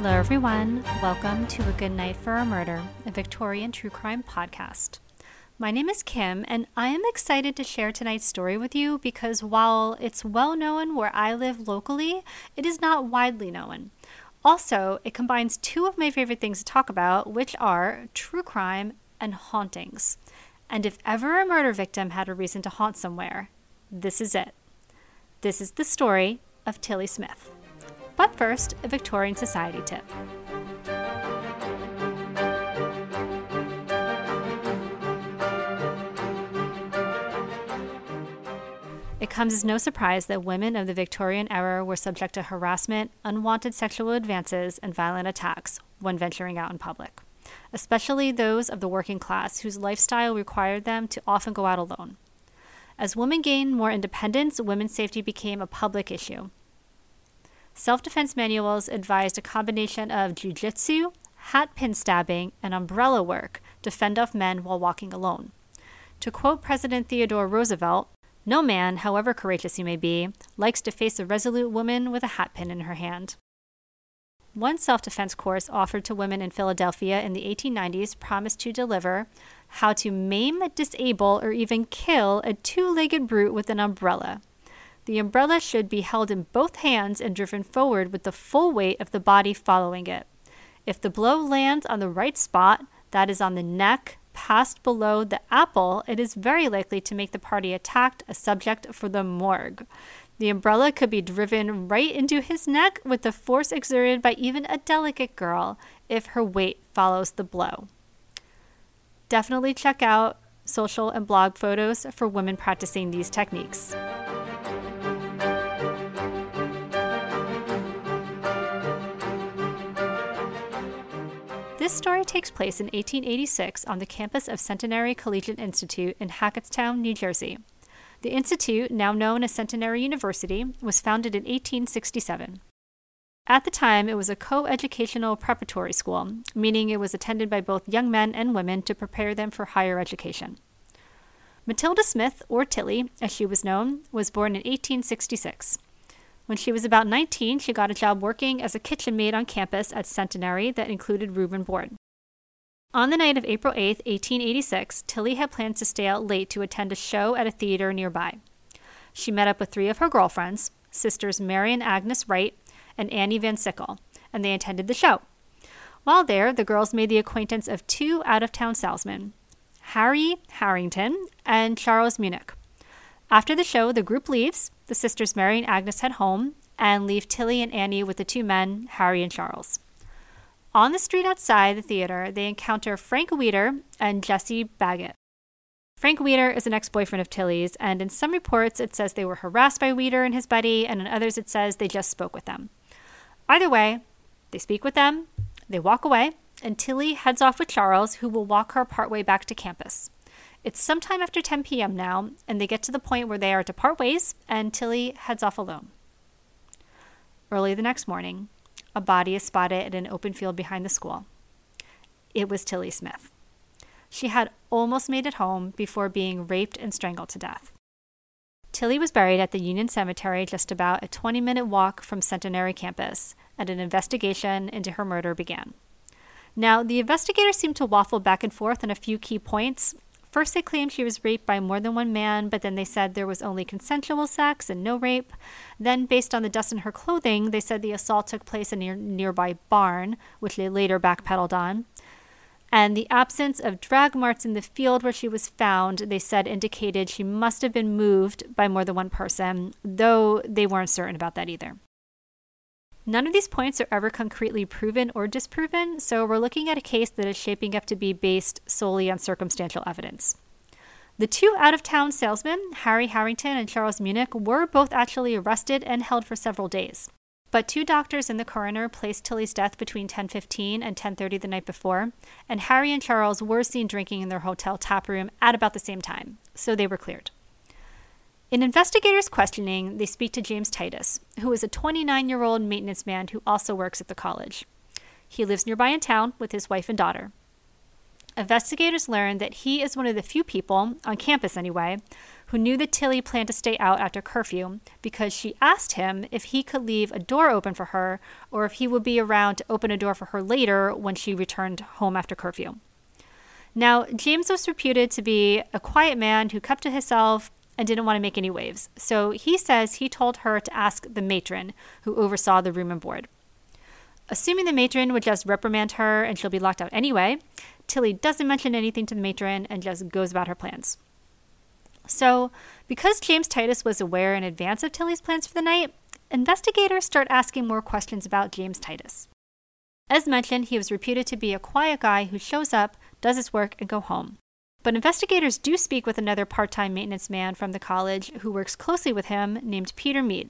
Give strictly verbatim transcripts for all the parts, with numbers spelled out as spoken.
Hello everyone, welcome to A Good Night for a Murder, a Victorian true crime podcast. My name is Kim, and I am excited to share tonight's story with you because while it's well known where I live locally, it is not widely known. Also, it combines two of my favorite things to talk about, which are true crime and hauntings. And if ever a murder victim had a reason to haunt somewhere, this is it. This is the story of Tillie Smith. But first, a Victorian society tip. It comes as no surprise that women of the Victorian era were subject to harassment, unwanted sexual advances, and violent attacks when venturing out in public, especially those of the working class whose lifestyle required them to often go out alone. As women gained more independence, women's safety became a public issue. Self-defense manuals advised a combination of jujitsu, hat pin stabbing, and umbrella work to fend off men while walking alone. To quote President Theodore Roosevelt, "No man, however courageous he may be, likes to face a resolute woman with a hat pin in her hand." One self-defense course offered to women in Philadelphia in the eighteen nineties promised to deliver how to maim, disable, or even kill a two-legged brute with an umbrella. The umbrella should be held in both hands and driven forward with the full weight of the body following it. If the blow lands on the right spot, that is on the neck, past below the apple, it is very likely to make the party attacked a subject for the morgue. The umbrella could be driven right into his neck with the force exerted by even a delicate girl if her weight follows the blow. Definitely check out social and blog photos for women practicing these techniques. This story takes place in eighteen eighty-six on the campus of Centenary Collegiate Institute in Hackettstown, New Jersey. The institute, now known as Centenary University, was founded in eighteen sixty-seven. At the time, it was a co-educational preparatory school, meaning it was attended by both young men and women to prepare them for higher education. Matilda Smith, or Tillie, as she was known, was born in eighteen sixty-six. When she was about nineteen, she got a job working as a kitchen maid on campus at Centenary that included Reuben Bourne. On the night of April eighth, eighteen eighty-six, Tillie had plans to stay out late to attend a show at a theater nearby. She met up with three of her girlfriends, sisters Mary and Agnes Wright, and Annie Van Sickle, and they attended the show. While there, the girls made the acquaintance of two out-of-town salesmen, Harry Harrington and Charles Munich. After the show, the group leaves. The sisters Mary and Agnes head home and leave Tillie and Annie with the two men, Harry and Charles. On the street outside the theater, they encounter Frank Weeder and Jesse Baggett. Frank Weeder is an ex-boyfriend of Tillie's, and in some reports it says they were harassed by Weeder and his buddy, and in others it says they just spoke with them. Either way, they speak with them, they walk away, and Tillie heads off with Charles, who will walk her partway back to campus. It's sometime after ten p.m. now, and they get to the point where they are to part ways, and Tillie heads off alone. Early the next morning, a body is spotted at an open field behind the school. It was Tillie Smith. She had almost made it home before being raped and strangled to death. Tillie was buried at the Union Cemetery, just about a twenty-minute walk from Centenary campus, and an investigation into her murder began. Now, the investigators seemed to waffle back and forth on a few key points. First, they claimed she was raped by more than one man, but then they said there was only consensual sex and no rape. Then, based on the dust in her clothing, they said the assault took place in a near- nearby barn, which they later backpedaled on. And the absence of drag marks in the field where she was found, they said, indicated she must have been moved by more than one person, though they weren't certain about that either. None of these points are ever concretely proven or disproven, so we're looking at a case that is shaping up to be based solely on circumstantial evidence. The two out-of-town salesmen, Harry Harrington and Charles Munich, were both actually arrested and held for several days. But two doctors and the coroner placed Tillie's death between ten fifteen and ten thirty the night before, and Harry and Charles were seen drinking in their hotel taproom at about the same time, so they were cleared. In investigators' questioning, they speak to James Titus, who is a twenty-nine-year-old maintenance man who also works at the college. He lives nearby in town with his wife and daughter. Investigators learn that he is one of the few people, on campus anyway, who knew that Tillie planned to stay out after curfew because she asked him if he could leave a door open for her or if he would be around to open a door for her later when she returned home after curfew. Now, James was reputed to be a quiet man who kept to himself and didn't want to make any waves, so he says he told her to ask the matron who oversaw the room and board. Assuming the matron would just reprimand her and she'll be locked out anyway, Tillie doesn't mention anything to the matron and just goes about her plans. So, because James Titus was aware in advance of Tillie's plans for the night, investigators start asking more questions about James Titus. As mentioned, he was reputed to be a quiet guy who shows up, does his work, and go home. But investigators do speak with another part-time maintenance man from the college who works closely with him named Peter Mead.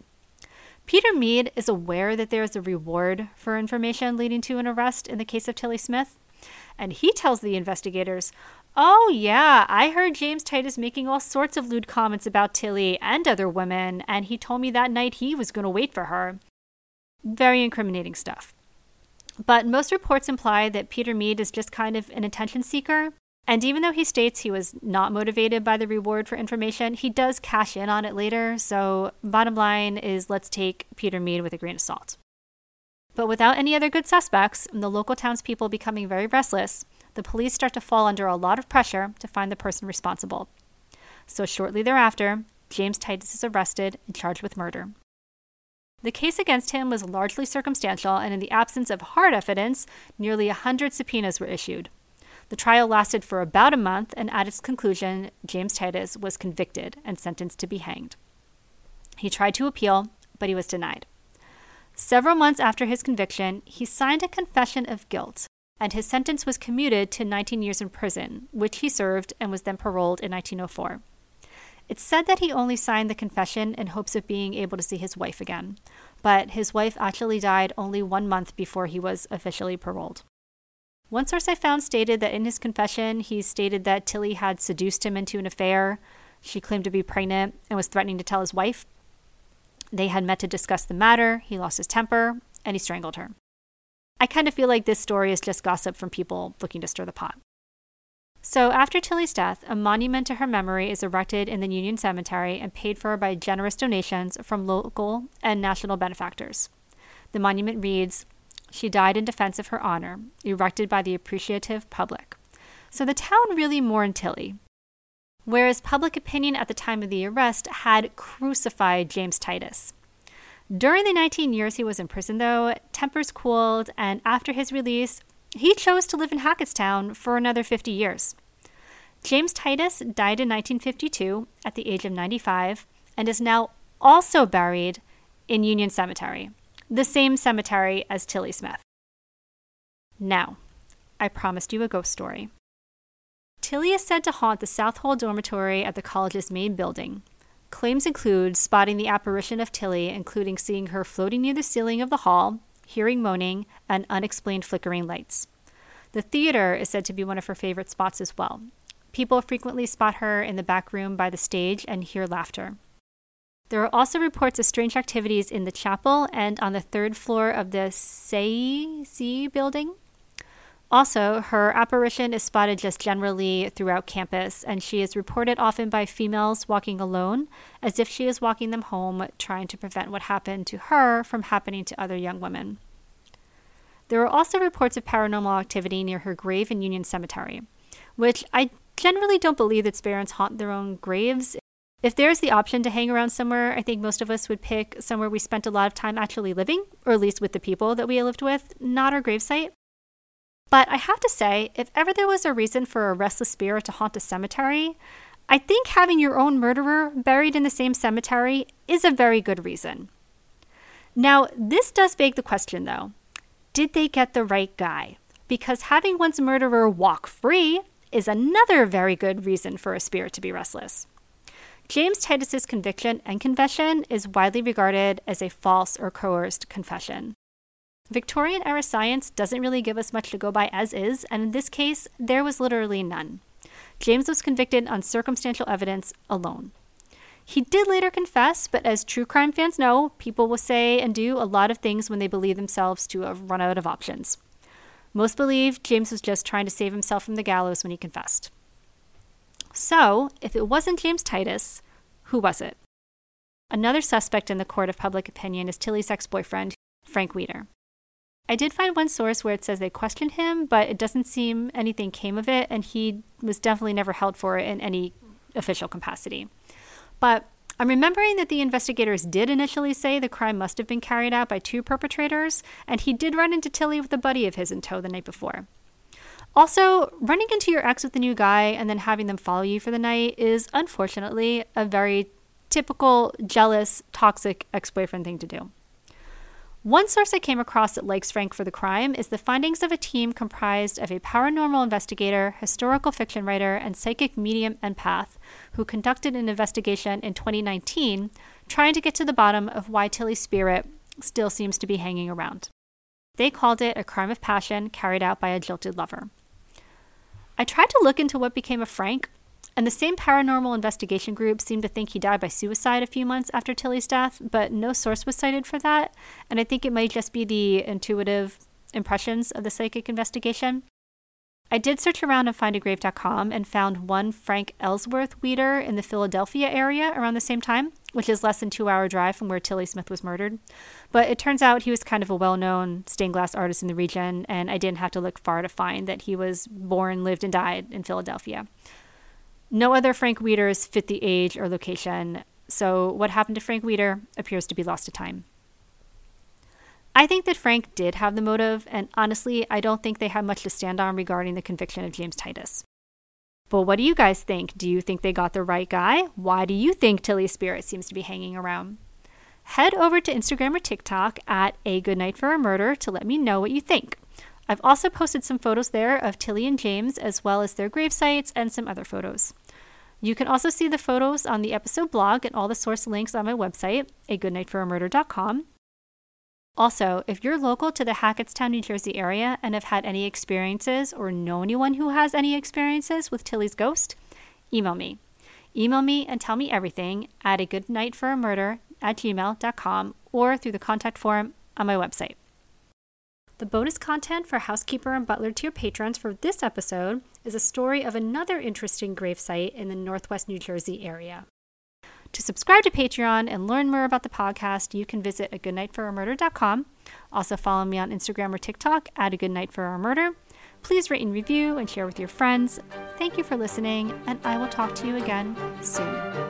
Peter Mead is aware that there is a reward for information leading to an arrest in the case of Tillie Smith, and he tells the investigators, "Oh yeah, I heard James Titus making all sorts of lewd comments about Tillie and other women, and he told me that night he was going to wait for her." Very incriminating stuff. But most reports imply that Peter Mead is just kind of an attention seeker, and even though he states he was not motivated by the reward for information, he does cash in on it later, so bottom line is let's take Peter Mead with a grain of salt. But without any other good suspects, and the local townspeople becoming very restless, the police start to fall under a lot of pressure to find the person responsible. So shortly thereafter, James Titus is arrested and charged with murder. The case against him was largely circumstantial, and in the absence of hard evidence, nearly one hundred subpoenas were issued. The trial lasted for about a month, and at its conclusion, James Titus was convicted and sentenced to be hanged. He tried to appeal, but he was denied. Several months after his conviction, he signed a confession of guilt, and his sentence was commuted to nineteen years in prison, which he served and was then paroled in nineteen oh four. It's said that he only signed the confession in hopes of being able to see his wife again, but his wife actually died only one month before he was officially paroled. One source I found stated that in his confession, he stated that Tillie had seduced him into an affair. She claimed to be pregnant and was threatening to tell his wife. They had met to discuss the matter. He lost his temper and he strangled her. I kind of feel like this story is just gossip from people looking to stir the pot. So after Tillie's death, a monument to her memory is erected in the Union Cemetery and paid for by generous donations from local and national benefactors. The monument reads, "She died in defense of her honor, erected by the appreciative public." So the town really mourned Tillie. Whereas public opinion at the time of the arrest had crucified James Titus. During the nineteen years he was in prison, though, tempers cooled, and after his release, he chose to live in Hackettstown for another fifty years. James Titus died in nineteen fifty-two at the age of ninety-five and is now also buried in Union Cemetery, the same cemetery as Tillie Smith. Now, I promised you a ghost story. Tillie is said to haunt the South Hall dormitory at the college's main building. Claims include spotting the apparition of Tillie, including seeing her floating near the ceiling of the hall, hearing moaning, and unexplained flickering lights. The theater is said to be one of her favorite spots as well. People frequently spot her in the back room by the stage and hear laughter. There are also reports of strange activities in the chapel and on the third floor of the Sei building. Also, her apparition is spotted just generally throughout campus, and she is reported often by females walking alone, as if she is walking them home, trying to prevent what happened to her from happening to other young women. There are also reports of paranormal activity near her grave in Union Cemetery, which I generally don't believe that sparrows haunt their own graves. If there's the option to hang around somewhere, I think most of us would pick somewhere we spent a lot of time actually living, or at least with the people that we lived with, not our gravesite. But I have to say, if ever there was a reason for a restless spirit to haunt a cemetery, I think having your own murderer buried in the same cemetery is a very good reason. Now, this does beg the question, though. Did they get the right guy? Because having one's murderer walk free is another very good reason for a spirit to be restless. James Titus's conviction and confession is widely regarded as a false or coerced confession. Victorian-era science doesn't really give us much to go by as is, and in this case, there was literally none. James was convicted on circumstantial evidence alone. He did later confess, but as true crime fans know, people will say and do a lot of things when they believe themselves to have run out of options. Most believe James was just trying to save himself from the gallows when he confessed. So, if it wasn't James Titus, Who was it? Another suspect in the court of public opinion is Tillie's ex-boyfriend, Frank Weeder. I did find one source where it says they questioned him, but it doesn't seem anything came of it, and he was definitely never held for it in any official capacity. But I'm remembering that the investigators did initially say the crime must have been carried out by two perpetrators, and he did run into Tillie with a buddy of his in tow the night before. Also, running into your ex with a new guy and then having them follow you for the night is, unfortunately, a very typical, jealous, toxic ex-boyfriend thing to do. One source I came across that likes Frank for the crime is the findings of a team comprised of a paranormal investigator, historical fiction writer, and psychic medium empath who conducted an investigation in twenty nineteen trying to get to the bottom of why Tillie's spirit still seems to be hanging around. They called it a crime of passion carried out by a jilted lover. I tried to look into what became of Frank, and the same paranormal investigation group seemed to think he died by suicide a few months after Tillie's death, but no source was cited for that, and I think it might just be the intuitive impressions of the psychic investigation. I did search around on find a grave dot com and found one Frank Ellsworth Weeder in the Philadelphia area around the same time, which is less than two-hour drive from where Tillie Smith was murdered. But it turns out he was kind of a well-known stained glass artist in the region, and I didn't have to look far to find that he was born, lived, and died in Philadelphia. No other Frank Weeders fit the age or location, so what happened to Frank Weeder appears to be lost to time. I think that Frank did have the motive, and honestly, I don't think they had much to stand on regarding the conviction of James Titus. But what do you guys think? Do you think they got the right guy? Why do you think Tillie's spirit seems to be hanging around? Head over to Instagram or TikTok at a good night for a murder to let me know what you think. I've also posted some photos there of Tillie and James, as well as their gravesites and some other photos. You can also see the photos on the episode blog and all the source links on my website, a good night for a murder dot com. Also, if you're local to the Hackettstown, New Jersey area and have had any experiences or know anyone who has any experiences with Tillie's ghost, email me. Email me and tell me everything at a good night for a murder at gmail dot com or through the contact form on my website. The bonus content for housekeeper and butler tier patrons for this episode is a story of another interesting gravesite in the Northwest New Jersey area. To subscribe to Patreon and learn more about the podcast, you can visit a good night for a murder dot com. Also follow me on Instagram or TikTok at a good night for a murder. Please rate and review and share with your friends. Thank you for listening, and I will talk to you again soon.